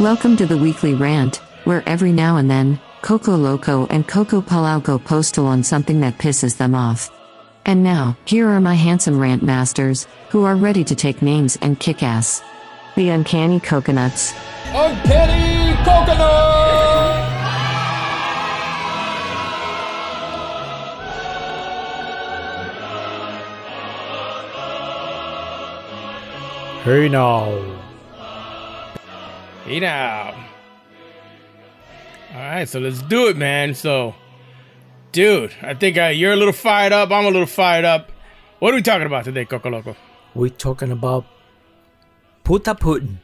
Welcome to the weekly rant, where every now and then, Coco Loco and Coco Palau go postal on something that pisses them off. And now, here are my handsome rant masters, who are ready to take names and kick ass. The Uncanny CocoNuts. Uncanny CocoNuts! Hey now. Hey now. Alright, so let's do it, man. So, dude, I think you're a little fired up. I'm a little fired up. What are we talking about today, Coco Loco? We're talking about Puta Putin.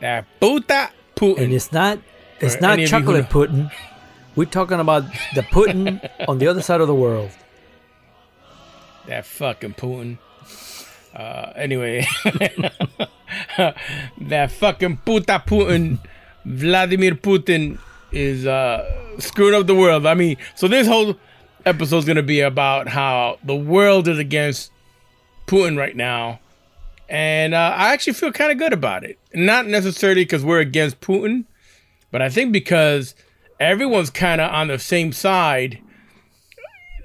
That Puta Putin. And it's not chocolate Putin. We're talking about the Putin on the other side of the world. That fucking Putin. Anyway. That fucking Puta Putin. Vladimir Putin is screwing up the world. I mean, so this whole episode is going to be about how the world is against Putin right now. And I actually feel kind of good about it. Not necessarily because we're against Putin, but I think because everyone's kind of on the same side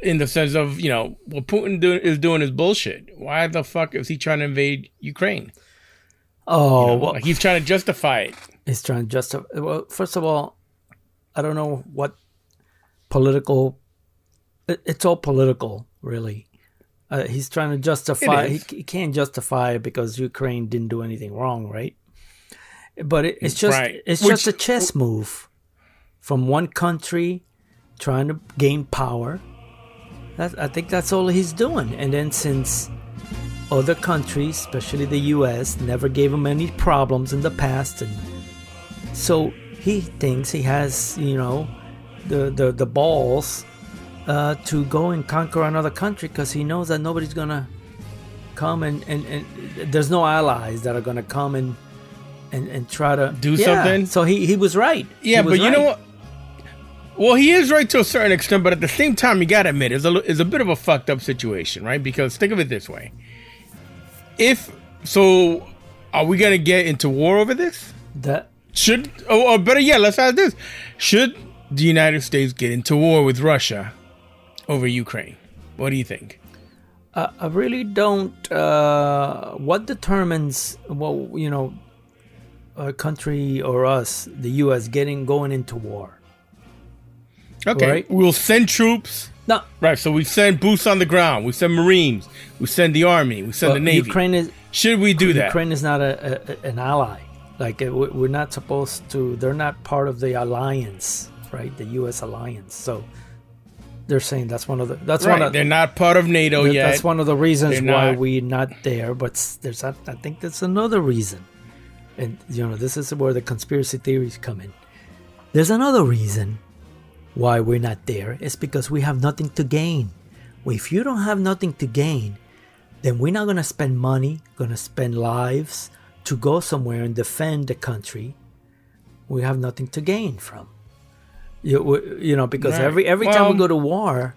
in the sense of, you know, what Putin is doing is bullshit. Why the fuck is he trying to invade Ukraine? Oh, you know, well, like he's trying to justify it. He's trying to justify. Well, first of all, I don't know what political. It's all political, really. He's trying to justify. He can't justify it because Ukraine didn't do anything wrong, right? But it's just right. It's just a chess move from one country trying to gain power. I think that's all he's doing. And then since other countries, especially the U.S., never gave him any problems in the past, and so he thinks he has, you know, the balls to go and conquer another country because he knows that nobody's going to come and there's no allies that are going to come and try to do something. So he was right. Yeah, was but right. You know what? Well, he is right to a certain extent, but at the same time, you got to admit, it's a bit of a fucked up situation, right? Because think of it this way. Are we going to get into war over this? Or better yet, let's ask this. Should the United States get into war with Russia over Ukraine? What do you think? I really don't. What determines, well, you know, a country or us, the U.S., going into war? Okay, right? We'll send troops. No. Right, so we send boots on the ground. We send Marines. We send the Army. We send the Navy. Should we do that? Ukraine is not an ally. Like, we're not supposed to, they're not part of the alliance, right? The U.S. alliance. So they're saying they're not part of NATO yet. That's one of the reasons why we're not there. But I think that's another reason. And, you know, this is where the conspiracy theories come in. There's another reason why we're not there. It's because we have nothing to gain. Well, if you don't have nothing to gain, then we're not going to spend money, going to spend lives to go somewhere and defend the country we have nothing to gain from. You know, because right. every time we go to war,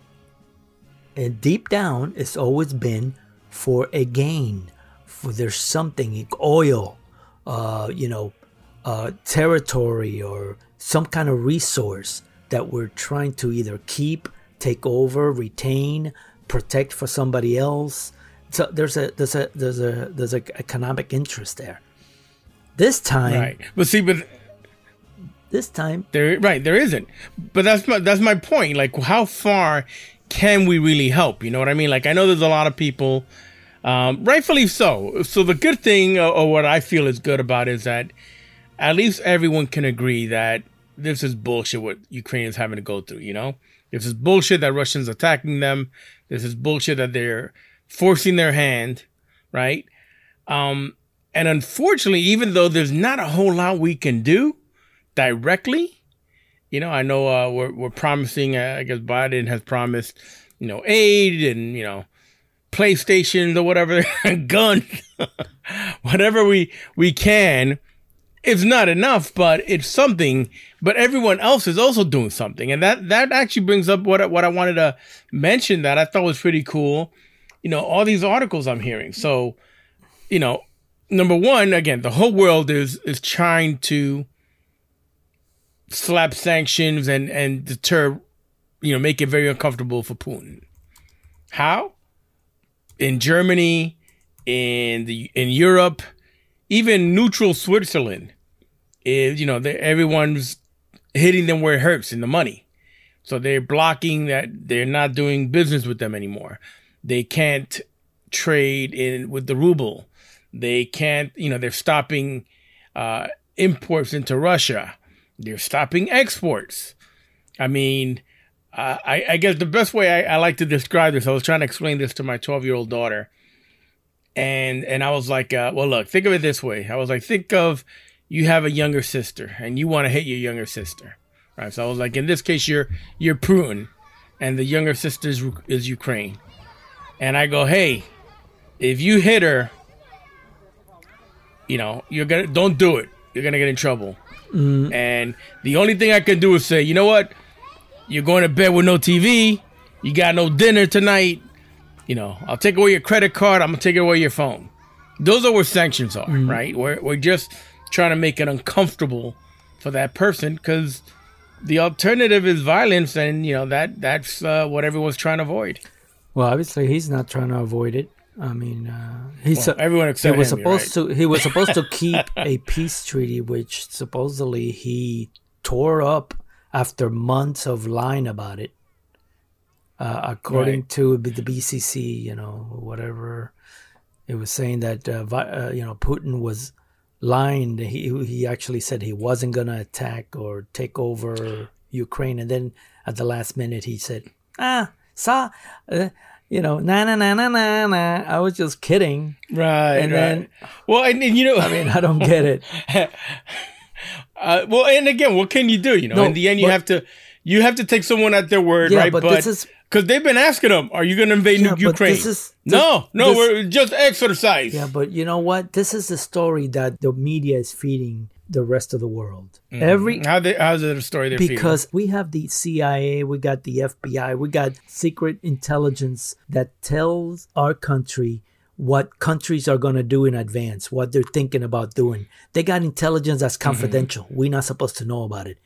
and deep down, it's always been for a gain. For there's something, like oil, territory, or some kind of resource that we're trying to either keep, take over, retain, protect for somebody else. So there's an economic interest there. This time, right? Well, see, but this time, there isn't. But that's my point. Like, how far can we really help? You know what I mean? Like, I know there's a lot of people, rightfully so. So the good thing, or what I feel is good about, is that at least everyone can agree that this is bullshit. What Ukrainians having to go through, you know, this is bullshit that Russians attacking them. This is bullshit that they're forcing their hand, right? And unfortunately, even though there's not a whole lot we can do directly, you know, I know we're promising, I guess Biden has promised, you know, aid and, you know, PlayStations or whatever, guns, whatever we can. It's not enough, but it's something. But everyone else is also doing something. And that actually brings up what I wanted to mention that I thought was pretty cool. You know, all these articles I'm hearing. So, you know, number one, again, the whole world is trying to slap sanctions and deter, you know, make it very uncomfortable for Putin. How? In Germany, in Europe, even neutral Switzerland, is, you know, everyone's hitting them where it hurts in the money. So they're blocking that. They're not doing business with them anymore. They can't trade in with the ruble. They can't, you know, they're stopping imports into Russia. They're stopping exports. I mean, I guess the best way I like to describe this, I was trying to explain this to my 12-year-old daughter. And I was like, well, look, think of it this way. I was like, think of you have a younger sister and you want to hit your younger sister. Right? So I was like, in this case, you're Putin and the younger sister is Ukraine. And I go, hey, if you hit her, you know, don't do it. You're going to get in trouble. Mm. And the only thing I can do is say, you know what? You're going to bed with no TV. You got no dinner tonight. You know, I'll take away your credit card. I'm going to take away your phone. Those are where sanctions are, right? We're just trying to make it uncomfortable for that person because the alternative is violence. And, you know, that's what everyone's trying to avoid. Well, obviously, he's not trying to avoid it. I mean, everyone except he was supposed to keep a peace treaty, which supposedly he tore up after months of lying about it. According to the BCC, you know, whatever, it was saying that, you know, Putin was lying. He actually said he wasn't going to attack or take over Ukraine. And then at the last minute, he said, you know, nah. I was just kidding. Right. And then, well, and you know, I mean, I don't get it. Well, and again, what can you do? You know, no, in the end, you have to take someone at their word, right? But this is because they've been asking them, "Are you going to invade Ukraine?" No, we're just exercise. Yeah, but you know what? This is the story that the media is feeding the rest of the world. Mm. How's the story they're feeding? Because we have the CIA, we got the FBI, we got secret intelligence that tells our country what countries are going to do in advance, what they're thinking about doing. They got intelligence that's confidential. Mm-hmm. We're not supposed to know about it.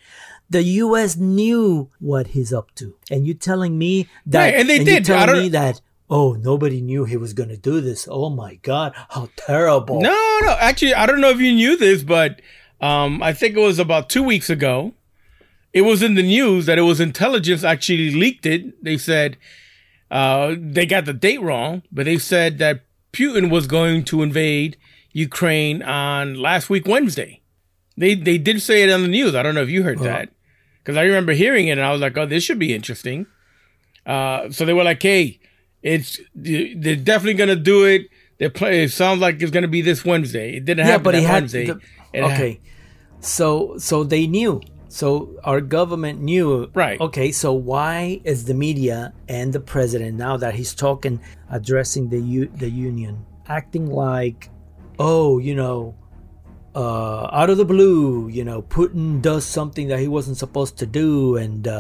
The U.S. knew what he's up to. And you're telling me that... Right, and they did. You're telling me that, oh, nobody knew he was going to do this. Oh, my God. How terrible. No. Actually, I don't know if you knew this, but I think it was about 2 weeks ago. It was in the news that it was intelligence actually leaked it. They said... they got the date wrong, but they said that Putin was going to invade Ukraine on last week, Wednesday. They did say it on the news. I don't know if you heard that, because I remember hearing it and I was like, oh, this should be interesting. So they were like, hey, they're definitely going to do it. It sounds like it's going to be this Wednesday. It didn't happen on Wednesday. So they knew. So our government knew, right? Okay, so why is the media and the president, now that he's talking, addressing the union, acting like, oh, you know, out of the blue, you know, Putin does something that he wasn't supposed to do, and he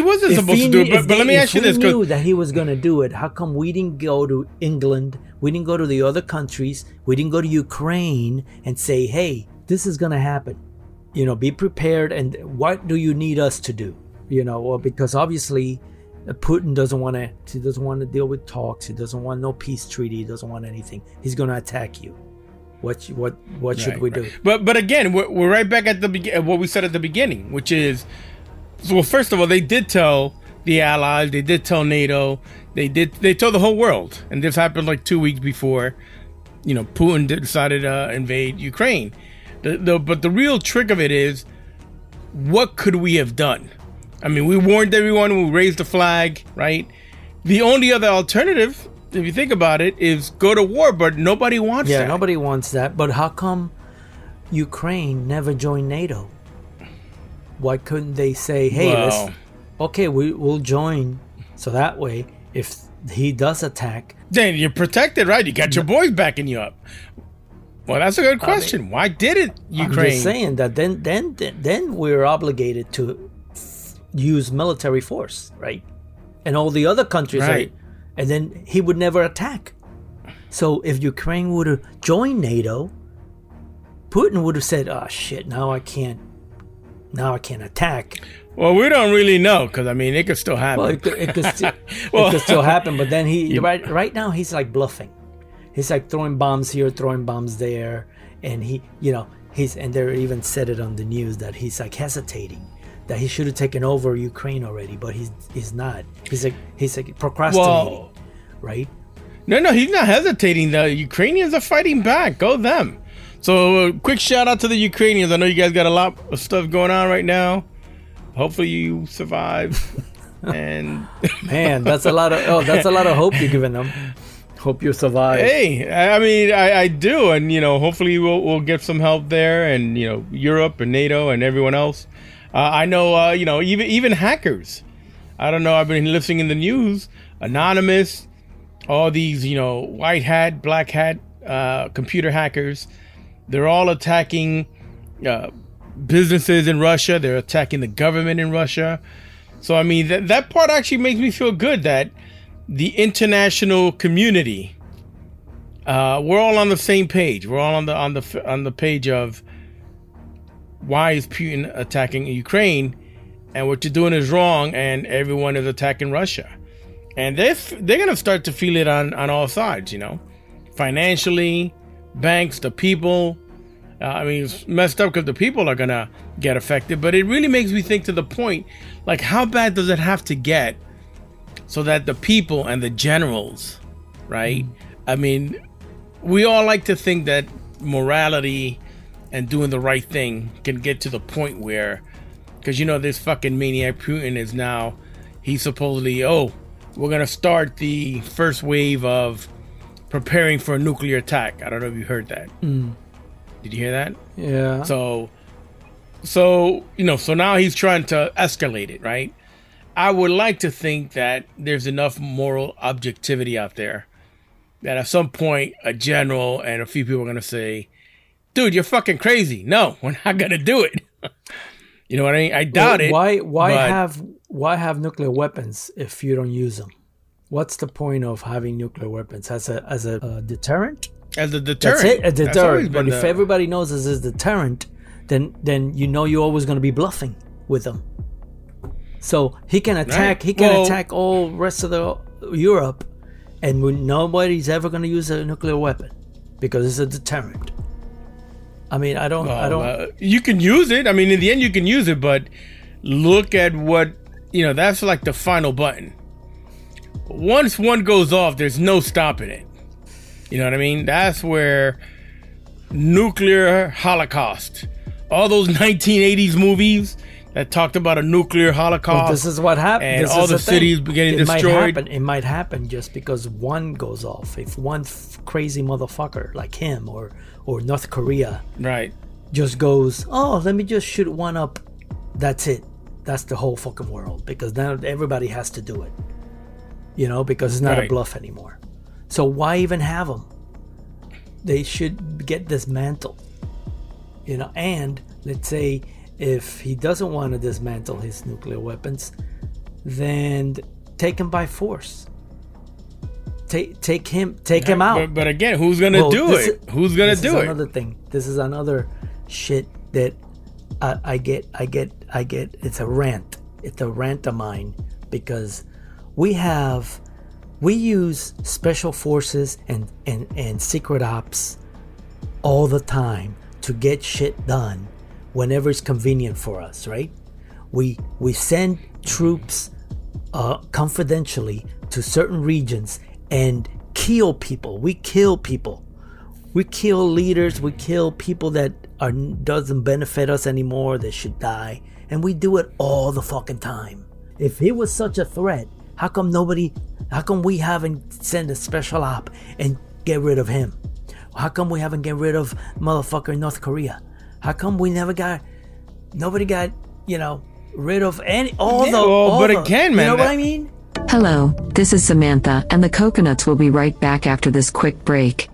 wasn't supposed to do it. But let me ask you this: if we knew that he was going to do it, how come we didn't go to England? We didn't go to the other countries. We didn't go to Ukraine and say, hey, this is going to happen. You know, be prepared. And what do you need us to do? You know, well, because obviously Putin doesn't want to deal with talks. He doesn't want no peace treaty. He doesn't want anything. He's going to attack you. What should we do? But again, we're right back at what we said at the beginning, which is, well, first of all, they did tell the allies. They did tell NATO. They told the whole world. And this happened like 2 weeks before, you know, Putin decided to invade Ukraine. But the real trick of it is, what could we have done? I mean, we warned everyone, we raised the flag, right? The only other alternative, if you think about it, is go to war, but nobody wants that. Yeah, nobody wants that. But how come Ukraine never joined NATO? Why couldn't they say, hey, we'll join. So that way, if he does attack... Then you're protected, right? You got your boys backing you up. Well, that's a good question. I mean, why didn't Ukraine? I'm just saying that then we're obligated to use military force, right? And all the other countries, right? And then he would never attack. So if Ukraine would have joined NATO, Putin would have said, "Oh shit, now I can't attack." Well, we don't really know, because I mean, it could still happen. Well, it could still happen, but then he right now he's like bluffing. He's like throwing bombs here, throwing bombs there, and they even said it on the news that he's like hesitating, that he should have taken over Ukraine already, but he's not. He's like procrastinating, right? No, he's not hesitating. The Ukrainians are fighting back. Go them. So quick shout out to the Ukrainians. I know you guys got a lot of stuff going on right now. Hopefully you survive. And man, that's a lot of hope you're giving them. Hope you survive. Hey, I mean, I do, and hopefully we'll get some help there, and Europe and NATO and everyone else. I know, even hackers. I don't know. I've been listening in the news, Anonymous, all these white hat, black hat, computer hackers. They're all attacking businesses in Russia. They're attacking the government in Russia. So, I mean, that part actually makes me feel good that the international community, we're all on the same page. We're all on the page of why is Putin attacking Ukraine, and what you're doing is wrong, and everyone is attacking Russia. And they're going to start to feel it on all sides, financially, banks, the people. I mean, it's messed up because the people are going to get affected, but it really makes me think to the point, like, how bad does it have to get so that the people and the generals, right? I mean, we all like to think that morality and doing the right thing can get to the point where, because, this fucking maniac Putin is now, he's supposedly, we're going to start the first wave of preparing for a nuclear attack. I don't know if you heard that. Did you hear that? Yeah. So, so now he's trying to escalate it, right? I would like to think that there's enough moral objectivity out there that at some point a general and a few people are going to say, dude, you're fucking crazy. No, we're not going to do it. You know what I mean? I doubt it. Why have nuclear weapons if you don't use them? What's the point of having nuclear weapons as a deterrent? As a deterrent. That's it, a deterrent. But if everybody knows this is a deterrent, then you're always going to be bluffing with them. So he can attack. Right. He can attack all rest of the Europe, and nobody's ever going to use a nuclear weapon because it's a deterrent. I mean, I don't. You can use it. I mean, in the end, you can use it. But look at what that's like the final button. Once one goes off, there's no stopping it. You know what I mean? That's where nuclear holocaust, all those 1980s movies that talked about a nuclear holocaust. Well, this is what happened. And all the cities getting destroyed. It might happen just because one goes off. If one crazy motherfucker like him or North Korea, right, just goes, let me just shoot one up. That's it. That's the whole fucking world, because now everybody has to do it. Because it's not a bluff anymore. So why even have them? They should get dismantled. And let's say if he doesn't want to dismantle his nuclear weapons, then take him by force. Take him out. But again, who's going to do it? Who's going to do it? Another thing. This is another shit that I get. It's a rant. It's a rant of mine, because we use special forces and secret ops all the time to get shit done whenever it's convenient for us, right? We send troops confidentially to certain regions and kill people. We kill people. We kill leaders. We kill people that doesn't benefit us anymore, that should die. And we do it all the fucking time. If he was such a threat, how come we haven't sent a special op and get rid of him? How come we haven't get rid of motherfucker North Korea? How come we never got, nobody got, rid of any, all the, all but the, again, man, you know what I mean? Hello, this is Samantha, and the Coconuts will be right back after this quick break.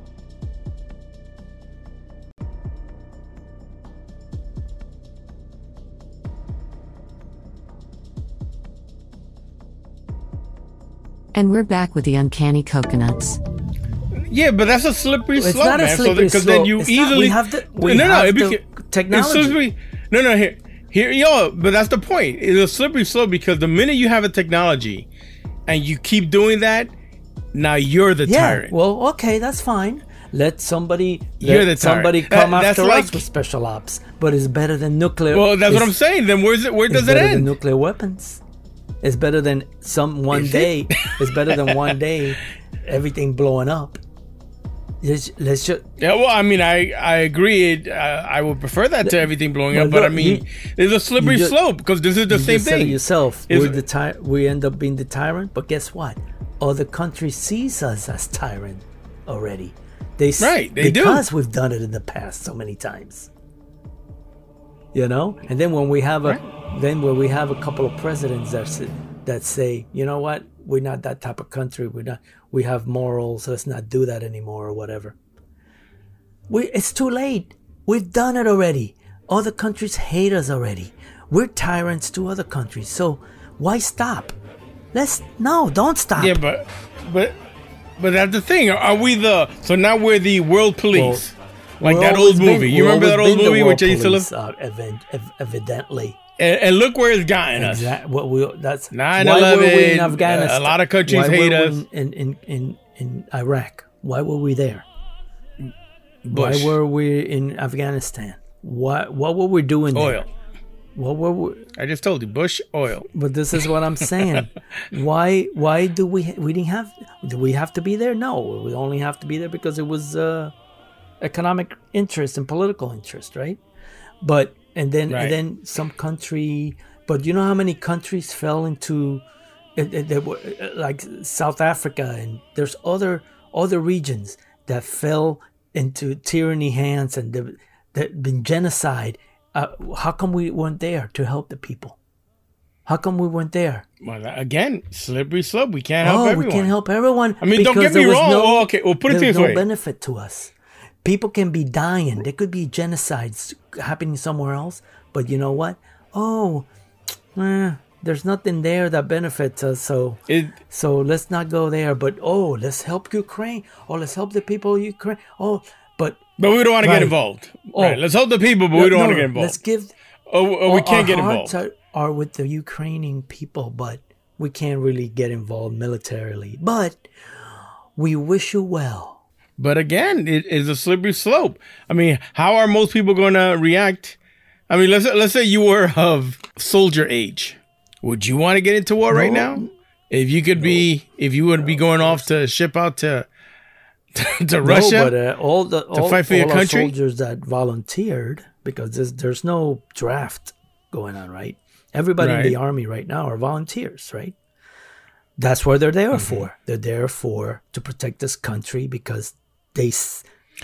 And we're back with the Uncanny Coconuts. Yeah, but that's a slippery slope. It's not a slippery slope. Then you easily we have the technology. No, no, here, but that's the point. It's a slippery slope because the minute you have a technology and you keep doing that, now you're the tyrant. Well, okay, that's fine. Let somebody come after us with special ops, but it's better than nuclear. Well, that's what I'm saying. Then where does it end? Than nuclear weapons. It's better than it's better than one day everything blowing up. Let's just I agree. I would prefer that to everything blowing up. But look, I mean, there's a slippery slope because this is the same thing. Yourself, we end up being the tyrant. But guess what? Other country sees us as tyrant already. They do because we've done it in the past so many times. You know, and then when we have a couple of presidents that say, you know what, we're not that type of country. We're not. We have morals. Let's not do that anymore, or whatever. It's too late. We've done it already. Other countries hate us already. We're tyrants to other countries. So why stop? Don't stop. Yeah, but that's the thing. Are we so now we're the world police, like that old movie? You remember that old movie which I used to love? Evidently. And look where it's gotten us. That's 9/11. Were we in Afghanistan? A lot of countries hate us. In Iraq, why were we there? Bush. Why were we in Afghanistan? What were we doing there? Oil. What were we? I just told you, Bush, oil. But this is what I'm saying. Why do we didn't have? Do we have to be there? No, we only have to be there because it was economic interest and political interest, right? But. And then some country, but you know how many countries fell into, they were like South Africa, and there's other regions that fell into tyranny hands, and there's been genocide. How come we weren't there to help the people? How come we weren't there? Well, again, slippery slope. We can't help everyone. We can't help everyone. I mean, don't get me wrong. Put it this way: there's no benefit to us. People can be dying. There could be genocides happening somewhere else. But you know what? There's nothing there that benefits us. So let's not go there. But, let's help Ukraine. Let's help the people of Ukraine. But we don't want to get involved. Right. Let's help the people, but we don't want to get involved. Let's give... we can't get involved. Our hearts are with the Ukrainian people, but we can't really get involved militarily. But we wish you well. But again, it is a slippery slope. I mean, how are most people going to react? I mean, let's say you were of soldier age. Would you want to get into war right now? If you could be going off to ship out to Russia, but to fight for your country. Soldiers that volunteered, because there's no draft going on, right? Everybody in the army right now are volunteers, right? That's what they're there for. They're there to protect this country because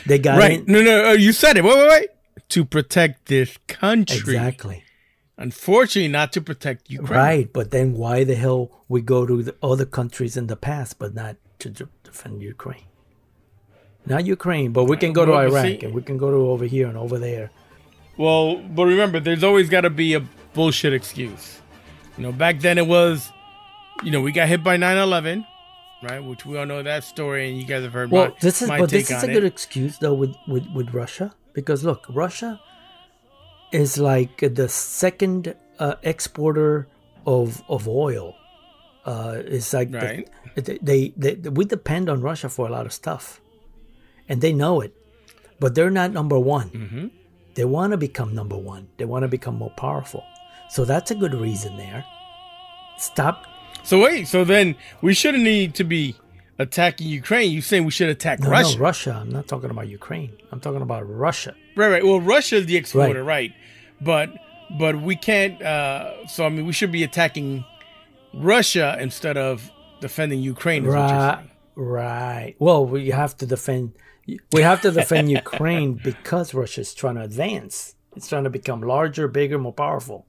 they got in. No, you said it. Wait. To protect this country. Exactly. Unfortunately, not to protect Ukraine. Right, but then why the hell we go to the other countries in the past, but not to defend Ukraine? Not Ukraine, but we can go to Iraq and we can go to over here and over there. Well, but remember, there's always got to be a bullshit excuse. You know, back then it was, you know, we got hit by 9/11, right? Which we all know that story, and you guys have heard about. This is a good excuse, though, with Russia, because look, Russia is like the second exporter of oil. It's like we depend on Russia for a lot of stuff, and they know it, but they're not number one. Mm-hmm. They want to become number one. They want to become more powerful. So that's a good reason there. Stop. So then we shouldn't need to be attacking Ukraine. You're saying we should attack Russia. No, Russia. I'm not talking about Ukraine. I'm talking about Russia. Right. Well, Russia is the exporter, right? But we can't... so, I mean, we should be attacking Russia instead of defending Ukraine. Right. Well, we have to defend... We have to defend Ukraine because Russia is trying to advance. It's trying to become larger, bigger, more powerful.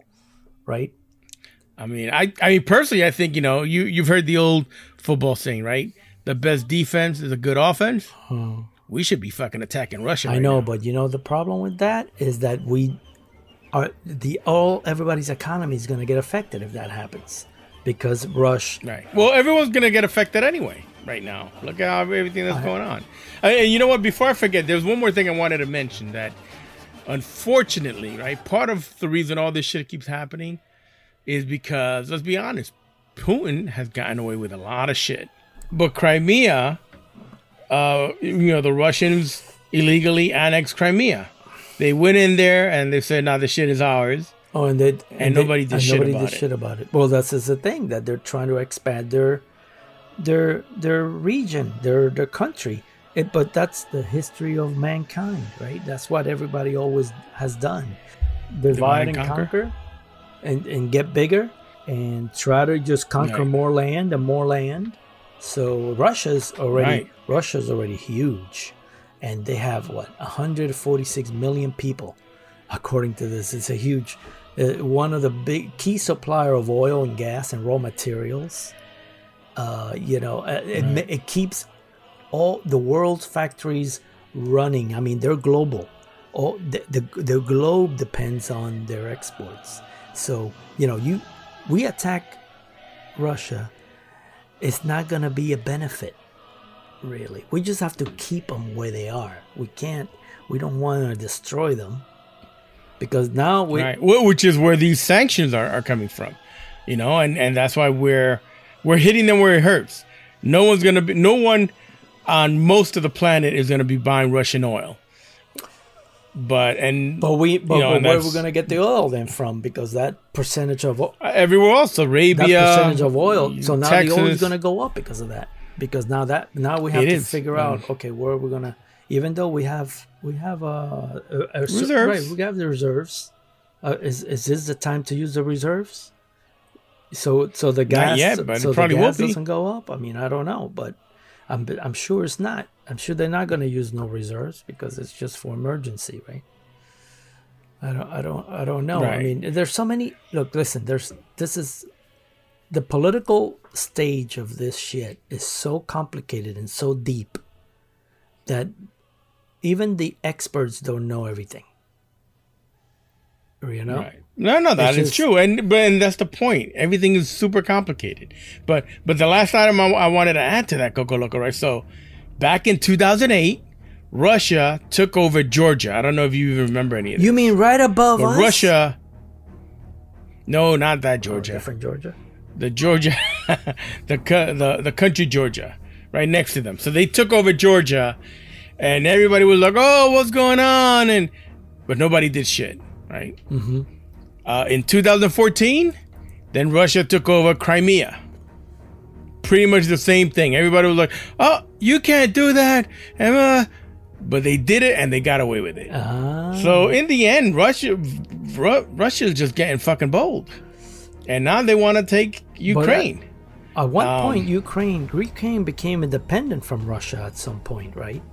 Right? I mean, I mean, personally, I think, you know, you've heard the old football saying, right? The best defense is a good offense. We should be fucking attacking Russia. But you know, the problem with that is that everybody's economy is going to get affected if that happens. because Russia. Right. Well, everyone's going to get affected anyway right now. Look at everything that's going on. And you know what? Before I forget, there's one more thing I wanted to mention that, unfortunately, right, part of the reason all this shit keeps happening is because, let's be honest, Putin has gotten away with a lot of shit. But Crimea, the Russians illegally annexed Crimea. They went in there and they said, "Now the shit is ours." Oh, and nobody did shit about it. Well, that's just the thing, that they're trying to expand their region, their country. But that's the history of mankind, right? That's what everybody always has done: divide and conquer, and get bigger, and try to just conquer more land and more land. So Russia's already huge, and they have 146 million people, according to this. It's a huge, one of the big key supplier of oil and gas and raw materials. It keeps all the world's factories running. I mean, they're global. All the globe depends on their exports. So we attack Russia, it's not going to be a benefit, really. We just have to keep them where they are. We don't want to destroy them, because now which is where these sanctions are coming from, and that's why we're hitting them where it hurts. No one on most of the planet is going to be buying Russian oil. But where are we going to get the oil then from? Because that percentage of everywhere else, Arabia, that percentage of oil. So now Texas. The oil is going to go up because of that. Because now we have figure out, okay, where are we going to? Even though we have reserves, right? We have the reserves. Is this the time to use the reserves? So the gas, yet, but so the gas doesn't go up. I mean, I don't know, but I'm sure it's not. I'm sure they're not going to use no reserves because it's just for emergency, right? I don't know. Right. I mean, there's so many. Look, listen. This is the political stage of this shit is so complicated and so deep that even the experts don't know everything. Right. No, that is true, and that's the point. Everything is super complicated. But the last item I wanted to add to that, Coco Loco, right? So. Back in 2008, Russia took over Georgia. I don't know if you even remember any of this. You mean right above us? Russia. No, not that Georgia. Oh, different Georgia. The Georgia, the country Georgia, right next to them. So they took over Georgia, and everybody was like, "Oh, what's going on?" But nobody did shit, right? Mm-hmm. In 2014, then Russia took over Crimea. Pretty much the same thing. Everybody was like, "Oh, you can't do that, Emma," but they did it and they got away with it. So in the end, Russia is just getting fucking bold, and now they want to take Ukraine. At one point, Ukraine became independent from Russia at some point, right?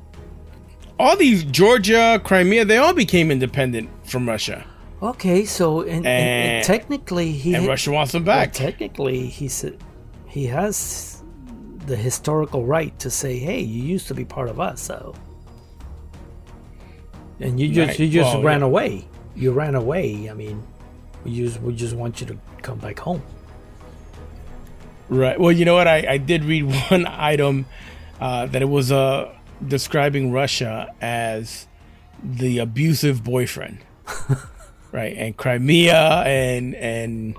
All these Georgia, Crimea, they all became independent from Russia. Okay, so and technically, Russia wants them back. Well, technically, he said. He has the historical right to say, "Hey, you used to be part of us, so and you just ran away. You ran away. I mean, we just want you to come back home." Right. Well, you know what? I did read one item that it was describing Russia as the abusive boyfriend, right? And Crimea and.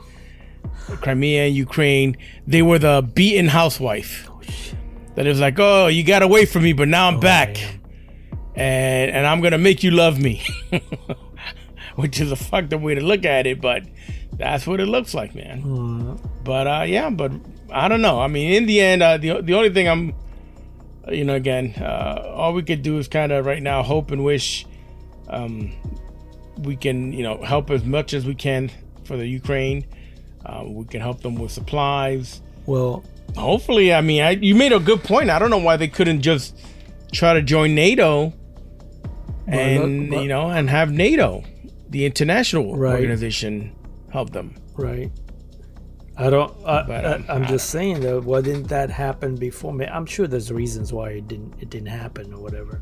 Crimea and Ukraine, they were the beaten housewife. Oh, shit. That is like, "Oh, you got away from me, but now I'm back, and I'm gonna make you love me," which is a fucked up way to look at it, but that's what it looks like, man. But I don't know. I mean, in the end, the only thing I'm, all we could do is kind of right now hope and wish we can, help as much as we can for the Ukraine. We can help them with supplies. Well, hopefully, I mean, you made a good point. I don't know why they couldn't just try to join NATO and have NATO, the international organization, help them. Right. I'm just saying though, why didn't that happen before? I'm sure there's reasons why it didn't happen or whatever.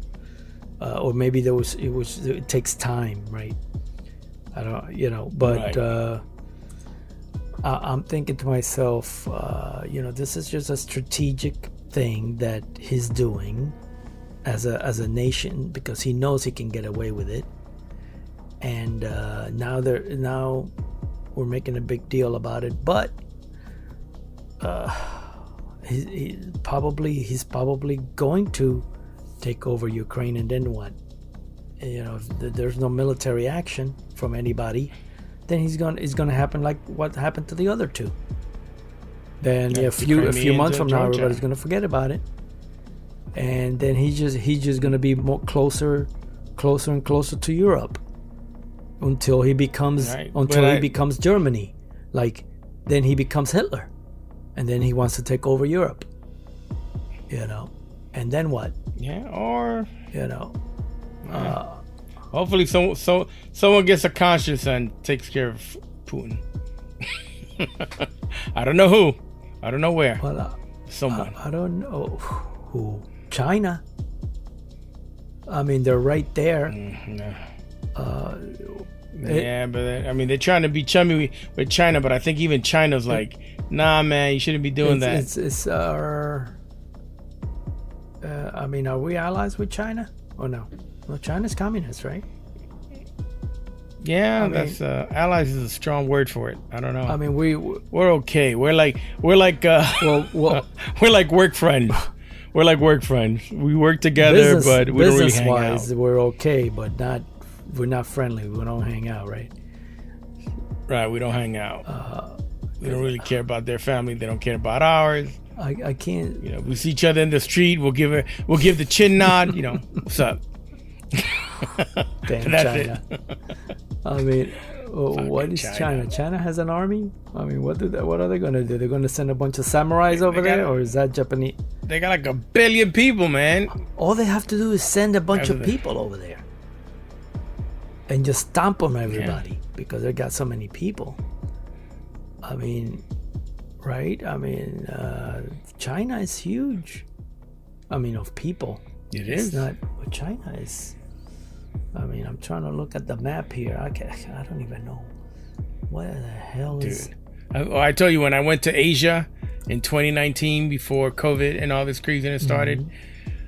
Or maybe it takes time. Right. I don't, but, I'm thinking to myself, this is just a strategic thing that he's doing as a nation, because he knows he can get away with it. And now we're making a big deal about it, but he's probably going to take over Ukraine, and then what? If there's no military action from anybody, then it's gonna happen like what happened to the other two. Then a few months from now, everybody's gonna forget about it, and then he's just gonna be more closer and closer to Europe, until he becomes becomes Germany. Like, then he becomes Hitler, and then he wants to take over Europe. And then what? Yeah, or hopefully someone gets a conscience and takes care of Putin. I don't know who. I don't know where. Well, someone. I don't know who. China. I mean, they're right there. But they're trying to be chummy with China, but I think even China's like, nah, man, you shouldn't be doing that. Are we allies with China or no? Well, China's communist, right? Yeah, allies is a strong word for it. I don't know. I mean, we're okay. We're like work friends. We're like work friends. We work together, but we don't really hang out. Business-wise, we're okay, but we're not friendly. We don't hang out, right? Right, we don't hang out. We don't really care about their family. They don't care about ours. I can't. We see each other in the street. We'll give the chin nod. What's up? Damn, China. I mean, what is China? China has an army. I mean, what are they gonna do? They're gonna send a bunch of samurais over there, or is that Japanese? They got like 1 billion people, man. All they have to do is send a bunch of people over there, and just stomp on everybody because they got so many people. I mean, right? I mean, China is huge. I mean, of people. It's not what China is. I mean, I'm trying to look at the map here. I don't even know where the hell is. I tell you, when I went to Asia in 2019 before COVID and all this craziness started,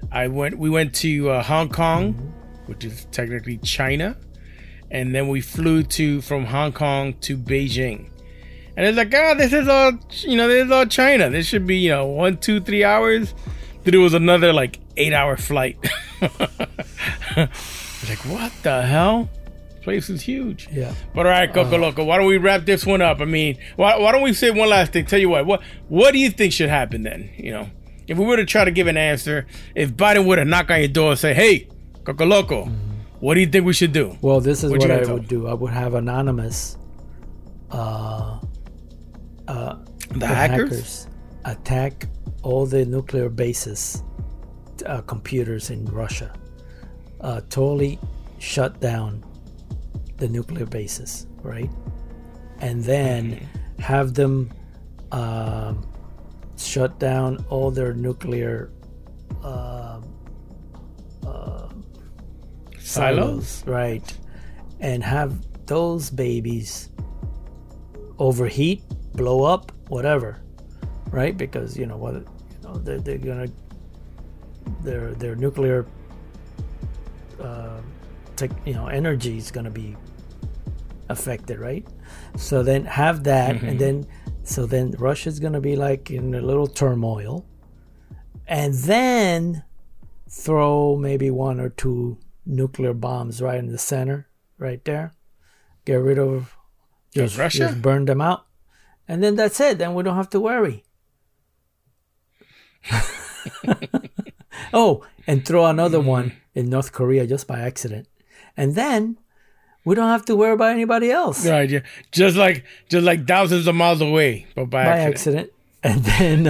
we went to Hong Kong, which is technically China, and then we flew from Hong Kong to Beijing. And it's like, this is all, this is all China. This should be, 1, 2, 3 hours. Then it was another like 8-hour flight. Like, what the hell? This place is huge. Yeah. But all right, Coco Loco, why don't we wrap this one up? I mean, why don't we say one last thing? Tell you what do you think should happen then? If we were to try to give an answer, if Biden were to knock on your door and say, hey, Coco Loco, what do you think we should do? Well, this is what I would do. I would have Anonymous, the hackers attack all the nuclear bases, computers in Russia. Totally shut down the nuclear bases, right? And then have them shut down all their nuclear silos, right? And have those babies overheat, blow up, whatever, right? Because their nuclear energy is going to be affected, right? So then have that, and then Russia's going to be like in a little turmoil, and then throw maybe 1 or 2 nuclear bombs right in the center, right there. Get rid of Russia, just burn them out, and then that's it. Then we don't have to worry. Oh, and throw another one in North Korea just by accident, and then we don't have to worry about anybody else. Right, yeah, just like thousands of miles away, but by accident. And then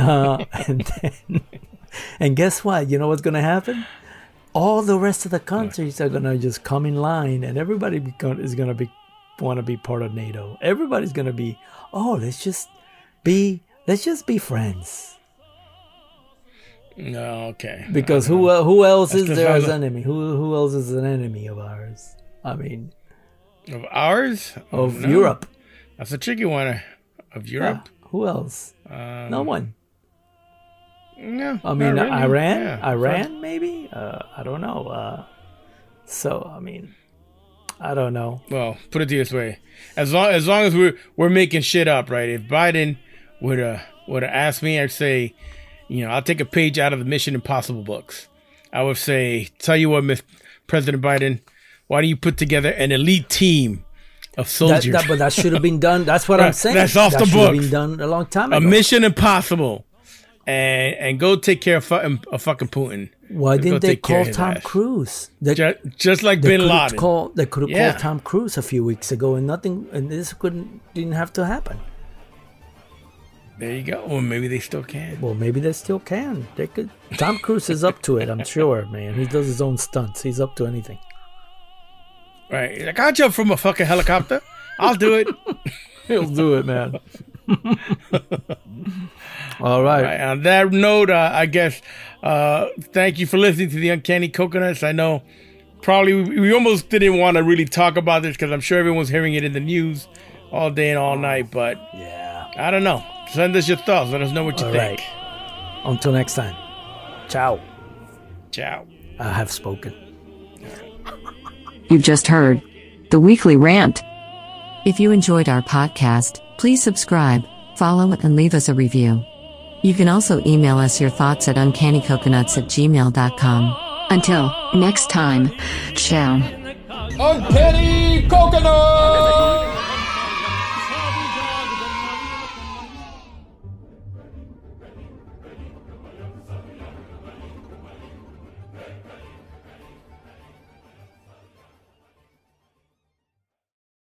and guess what? You know what's going to happen? All the rest of the countries are going to just come in line, and everybody is going to want to be part of NATO. Everybody's going to be, let's just be friends. No, okay. Because who else is there as enemy? Who else is an enemy of ours? I mean, of ours? Of Europe. That's a tricky one. of Europe. Yeah. Who else? No one. No. I mean, really. Iran. Yeah. Iran, maybe. I don't know. So I mean, I don't know. Well, put it this way: as long as we're making shit up, right? If Biden would have asked me, I'd say, you know, I'll take a page out of the Mission Impossible books. I would say, tell you what, Mr. President Biden, why do you put together an elite team of soldiers? But that should have been done. That's what I'm saying. That's off the books. That should have been done a long time ago. A Mission Impossible. And go take care of fucking Putin. Why didn't they call Tom Cruise? Just like Bin Laden. They could have called Tom Cruise a few weeks ago, and nothing. And this didn't have to happen. There you go. Well, maybe they still can. They could. Tom Cruise is up to it. I'm sure, man. He does his own stunts. He's up to anything. Right? Like, I'll jump from a fucking helicopter. I'll do it. He'll do it, man. All right. On that note, I guess thank you for listening to the Uncanny Coconuts. I know probably we almost didn't want to really talk about this because I'm sure everyone's hearing it in the news all day and all night, but yeah, I don't know. Send us your thoughts. Let us know what you think. Right. Until next time. Ciao. I have spoken. You've just heard the weekly rant. If you enjoyed our podcast, please subscribe, follow, and leave us a review. You can also email us your thoughts at uncannycoconuts@gmail.com. Until next time, ciao. Uncanny Coconuts!